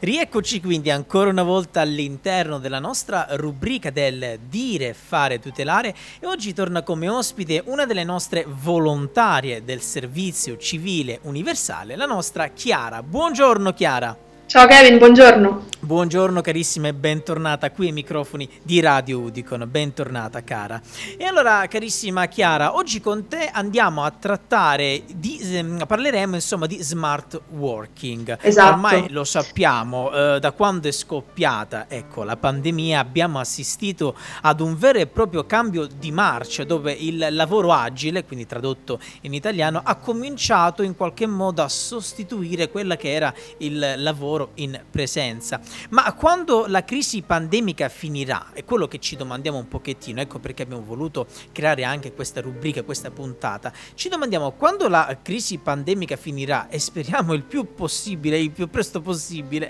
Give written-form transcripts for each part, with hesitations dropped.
Rieccoci quindi ancora una volta all'interno della nostra rubrica del Dire Fare Tutelare e oggi torna come ospite una delle nostre volontarie del Servizio Civile Universale, la nostra Chiara. Buongiorno Chiara. Ciao Kevin, buongiorno. Buongiorno carissima e bentornata qui ai microfoni di Radio Udicon, bentornata cara. E allora carissima Chiara, oggi con te andiamo a trattare, parleremo insomma di smart working. Esatto. Ormai lo sappiamo, da quando è scoppiata la pandemia abbiamo assistito ad un vero e proprio cambio di marcia dove il lavoro agile, quindi tradotto in italiano, ha cominciato in qualche modo a sostituire quella che era il lavoro in presenza. Ma quando la crisi pandemica finirà? È quello che ci domandiamo un pochettino, ecco perché abbiamo voluto creare anche questa rubrica, questa puntata. Ci domandiamo quando la crisi pandemica finirà e speriamo il più presto possibile,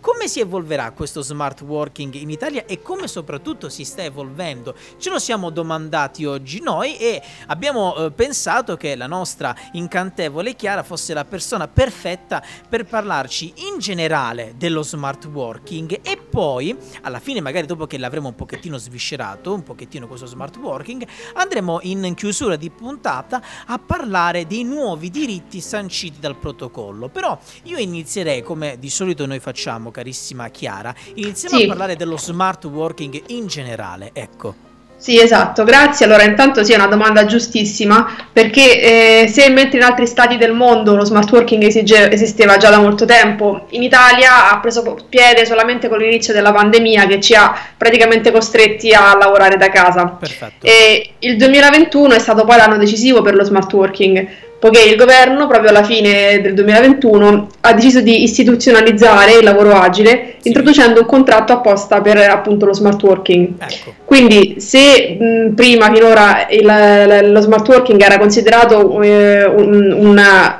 come si evolverà questo smart working in Italia e come soprattutto si sta evolvendo? Ce lo siamo domandati oggi noi e abbiamo pensato che la nostra incantevole Chiara fosse la persona perfetta per parlarci in generale dello smart working e poi alla fine, magari dopo che l'avremo un pochettino sviscerato questo smart working, andremo in chiusura di puntata a parlare dei nuovi diritti sanciti dal protocollo. Però io inizierei, come di solito noi facciamo carissima Chiara, iniziamo a parlare dello smart working in generale, Sì, esatto, grazie. Allora, intanto sì, è una domanda giustissima, perché se mentre in altri stati del mondo lo smart working esisteva già da molto tempo, in Italia ha preso piede solamente con l'inizio della pandemia, che ci ha praticamente costretti a lavorare da casa. Perfetto. E il 2021 è stato poi l'anno decisivo per lo smart working, poiché il governo proprio alla fine del 2021 ha deciso di istituzionalizzare il lavoro agile, introducendo un contratto apposta per appunto lo smart working. Quindi se prima finora lo smart working era considerato una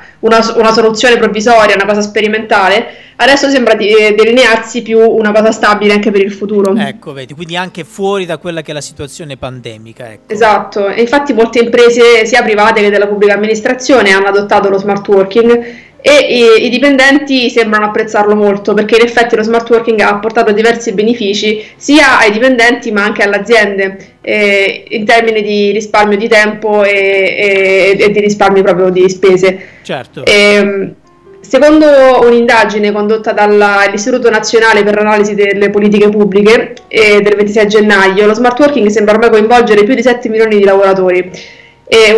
soluzione provvisoria, una cosa sperimentale, adesso sembra delinearsi più una cosa stabile anche per il futuro. Vedi, quindi anche fuori da quella che è la situazione pandemica. Esatto, e infatti molte imprese sia private che della pubblica amministrazione hanno adottato lo smart working e i dipendenti sembrano apprezzarlo molto, perché in effetti lo smart working ha portato diversi benefici sia ai dipendenti ma anche alle aziende, in termini di risparmio di tempo e di risparmio proprio di spese. Certo. Secondo un'indagine condotta dall'Istituto Nazionale per l'Analisi delle Politiche Pubbliche del 26 gennaio, lo smart working sembra ormai coinvolgere più di 7 milioni di lavoratori,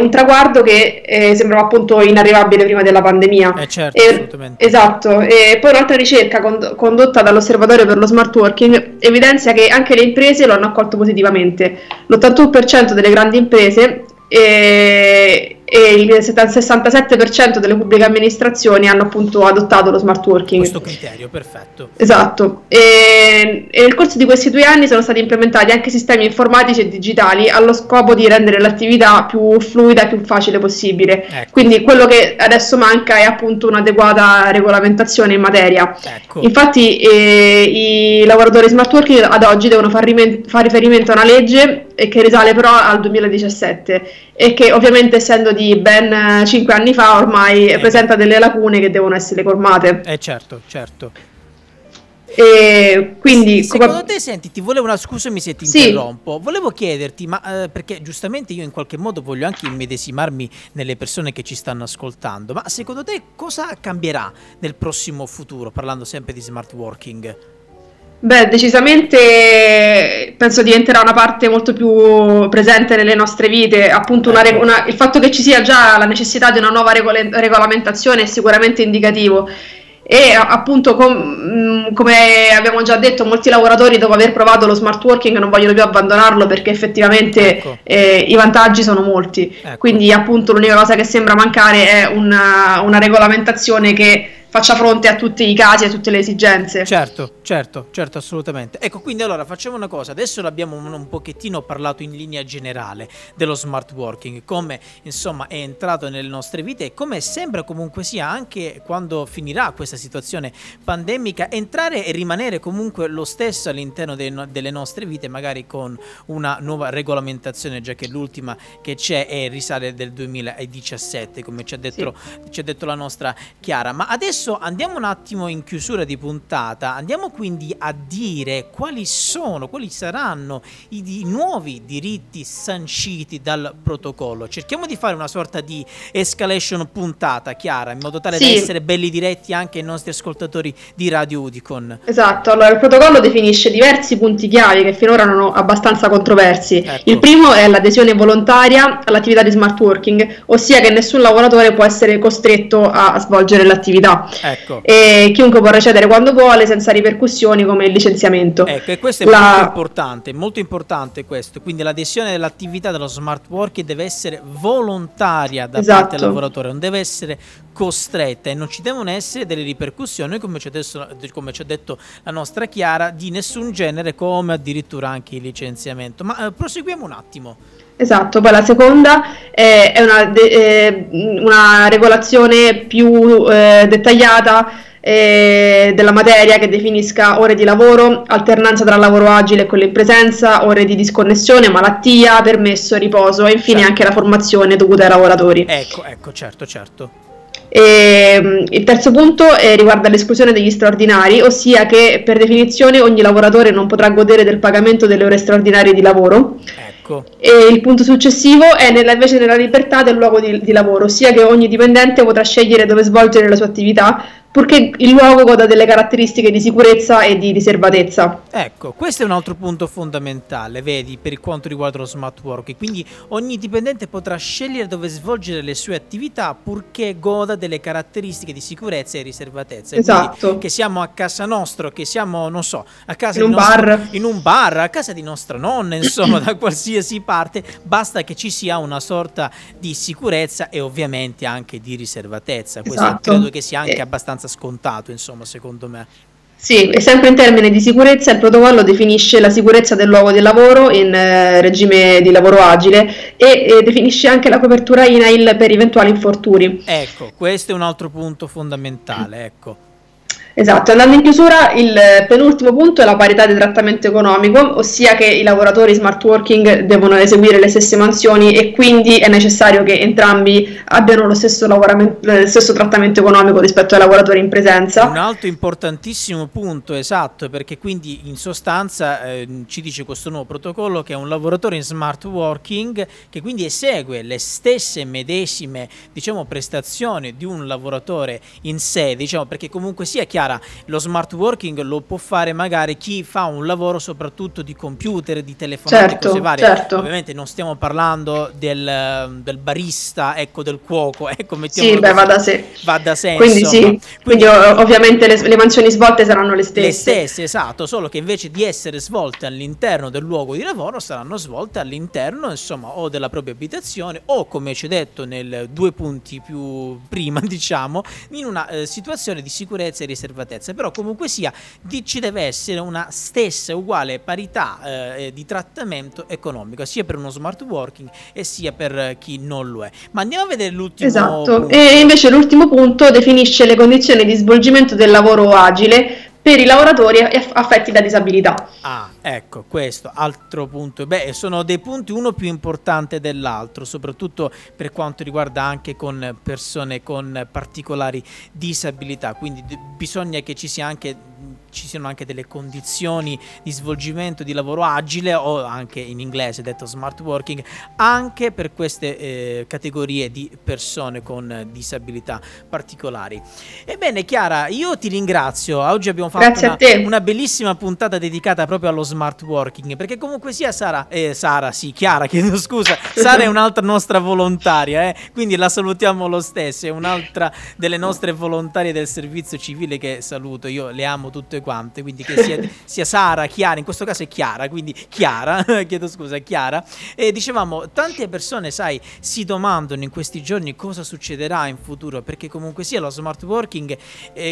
un traguardo che sembrava appunto inarrivabile prima della pandemia. Certo, assolutamente. Esatto, e poi un'altra ricerca condotta dall'Osservatorio per lo Smart Working evidenzia che anche le imprese lo hanno accolto positivamente. L'81% delle grandi imprese e il 67% delle pubbliche amministrazioni hanno appunto adottato lo smart working. Questo criterio, perfetto. Esatto. E nel corso di questi 2 anni sono stati implementati anche sistemi informatici e digitali allo scopo di rendere l'attività più fluida e più facile possibile. Quindi quello che adesso manca è appunto un'adeguata regolamentazione in materia. Infatti i lavoratori smart working ad oggi devono far riferimento a una legge che risale però al 2017 e che ovviamente, essendo di ben 5 anni fa, ormai presenta delle lacune che devono essere colmate. Certo. E quindi secondo te, senti, ti volevo scusami se ti interrompo, volevo chiederti, ma perché giustamente io in qualche modo voglio anche immedesimarmi nelle persone che ci stanno ascoltando, ma secondo te cosa cambierà nel prossimo futuro, parlando sempre di smart working? Beh, decisamente penso diventerà una parte molto più presente nelle nostre vite, appunto il fatto che ci sia già la necessità di una nuova regolamentazione è sicuramente indicativo e appunto come abbiamo già detto, molti lavoratori dopo aver provato lo smart working non vogliono più abbandonarlo, perché effettivamente i vantaggi sono molti. Quindi appunto l'unica cosa che sembra mancare è una regolamentazione che faccia fronte a tutti i casi e a tutte le esigenze. Certo, Certo, assolutamente. Ecco, quindi allora facciamo una cosa, adesso l'abbiamo un pochettino parlato in linea generale dello smart working, come insomma è entrato nelle nostre vite e come sembra comunque sia anche quando finirà questa situazione pandemica entrare e rimanere comunque lo stesso all'interno delle nostre vite, magari con una nuova regolamentazione, già che l'ultima che c'è risale del 2017, come ci ha detto la nostra Chiara. Ma adesso andiamo un attimo in chiusura di puntata, andiamo quindi a dire quali saranno i nuovi diritti sanciti dal protocollo. Cerchiamo di fare una sorta di escalation puntata, Chiara, in modo tale da essere belli diretti anche ai nostri ascoltatori di Radio Udicon. Esatto, allora il protocollo definisce diversi punti chiave che finora erano abbastanza controversi. Ecco. Il primo è l'adesione volontaria all'attività di smart working, ossia che nessun lavoratore può essere costretto a svolgere l'attività. Ecco. E chiunque può recedere quando vuole senza ripercussioni come il licenziamento. Ecco, e questo è molto importante questo, quindi l'adesione dell'attività dello smart working deve essere volontaria da parte del lavoratore, non deve essere costretta e non ci devono essere delle ripercussioni, come ci ha detto la nostra Chiara, di nessun genere, come addirittura anche il licenziamento. Ma proseguiamo un attimo. Esatto, poi la seconda è una regolazione più dettagliata della materia, che definisca ore di lavoro, alternanza tra lavoro agile e quello in presenza, ore di disconnessione, malattia, permesso, riposo e infine anche la formazione dovuta ai lavoratori. Ecco, certo. E il terzo punto riguarda l'esclusione degli straordinari, ossia che per definizione ogni lavoratore non potrà godere del pagamento delle ore straordinarie di lavoro. E il punto successivo è invece nella libertà del luogo di lavoro, ossia che ogni dipendente potrà scegliere dove svolgere la sua attività, purché il luogo goda delle caratteristiche di sicurezza e di riservatezza. Ecco, questo è un altro punto fondamentale, vedi, per quanto riguarda lo smart working. Quindi ogni dipendente potrà scegliere dove svolgere le sue attività, purché goda delle caratteristiche di sicurezza e riservatezza. Esatto. Quindi, che siamo a casa nostra, che siamo, non so, a casa in un bar, a casa di nostra nonna, insomma, da qualsiasi parte, basta che ci sia una sorta di sicurezza e ovviamente anche di riservatezza. Questo credo che sia anche abbastanza scontato, insomma, secondo me. Sì, e sempre in termini di sicurezza il protocollo definisce la sicurezza del luogo di lavoro in regime di lavoro agile e definisce anche la copertura Inail per eventuali infortuni. Ecco, questo è un altro punto fondamentale, ecco. Esatto, andando in chiusura, il penultimo punto è la parità di trattamento economico, ossia che i lavoratori smart working devono eseguire le stesse mansioni e quindi è necessario che entrambi abbiano lo stesso trattamento economico rispetto ai lavoratori in presenza. Un altro importantissimo punto, esatto, perché quindi in sostanza ci dice questo nuovo protocollo che è un lavoratore in smart working che quindi esegue le stesse medesime, diciamo, prestazioni di un lavoratore in sede, diciamo, perché comunque sia chiaro, lo smart working lo può fare magari chi fa un lavoro soprattutto di computer, di telefonate, cose varie. Certo. Ovviamente non stiamo parlando del barista, ecco, del cuoco, ecco, va da senso. Quindi ovviamente le mansioni svolte saranno le stesse, esatto, solo che invece di essere svolte all'interno del luogo di lavoro saranno svolte all'interno, insomma, o della propria abitazione o, come ci ho detto nel due punti più prima, diciamo, in una situazione di sicurezza e riservatezza. Però comunque sia ci deve essere una stessa uguale parità di trattamento economico, sia per uno smart working e sia per chi non lo è. Ma andiamo a vedere l'ultimo punto. E invece l'ultimo punto definisce le condizioni di svolgimento del lavoro agile per i lavoratori affetti da disabilità. Ah, ecco, questo altro punto. Beh, sono dei punti uno più importante dell'altro, soprattutto per quanto riguarda anche con persone con particolari disabilità. Quindi bisogna che ci siano anche delle condizioni di svolgimento di lavoro agile, o anche in inglese detto smart working, anche per queste categorie di persone con disabilità particolari. Ebbene Chiara, io ti ringrazio, oggi abbiamo fatto una bellissima puntata dedicata proprio allo smart working, perché comunque sia Chiara è un'altra nostra volontaria, quindi la salutiamo lo stesso, è un'altra delle nostre volontarie del servizio civile che saluto, io le amo tutte e quante, quindi che sia Sara, Chiara, in questo caso è Chiara, quindi Chiara, chiedo scusa, Chiara. E dicevamo, tante persone, sai, si domandano in questi giorni cosa succederà in futuro, perché comunque sia lo smart working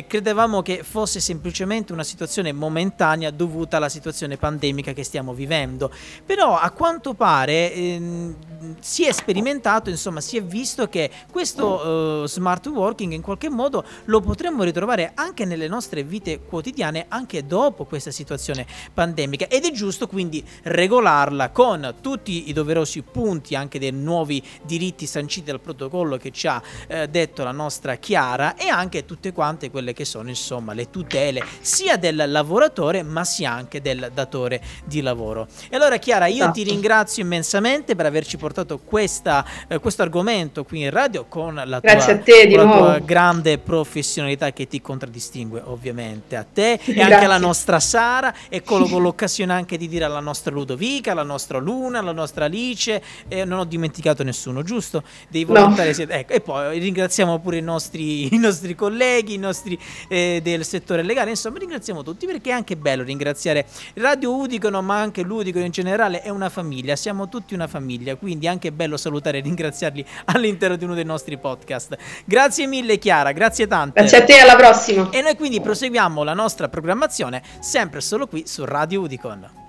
credevamo che fosse semplicemente una situazione momentanea dovuta alla situazione pandemica che stiamo vivendo, però a quanto pare si è sperimentato, insomma si è visto che questo smart working in qualche modo lo potremmo ritrovare anche nelle nostre vite quotidiane anche dopo questa situazione pandemica, ed è giusto quindi regolarla con tutti i doverosi punti anche dei nuovi diritti sanciti dal protocollo che ci ha detto la nostra Chiara, e anche tutte quante quelle che sono insomma le tutele sia del lavoratore ma sia anche del datore di lavoro. E allora Chiara, io ti ringrazio immensamente per averci portato questo argomento qui in radio con la tua grande professionalità che ti contraddistingue, ovviamente a te e anche alla nostra Sara, e con l'occasione anche di dire alla nostra Ludovica, alla nostra Luna, alla nostra Alice, non ho dimenticato nessuno, giusto? Dei volontari, no. Ecco, e poi ringraziamo pure i nostri colleghi, i nostri del settore legale, insomma ringraziamo tutti, perché è anche bello ringraziare Radio Udicon, ma anche l'Udicon in generale è una famiglia, siamo tutti una famiglia, quindi è anche bello salutare e ringraziarli all'interno di uno dei nostri podcast. Grazie mille Chiara, grazie tante. Grazie a te, alla prossima. E noi quindi proseguiamo la nostra programmazione sempre solo qui su Radio Udicon.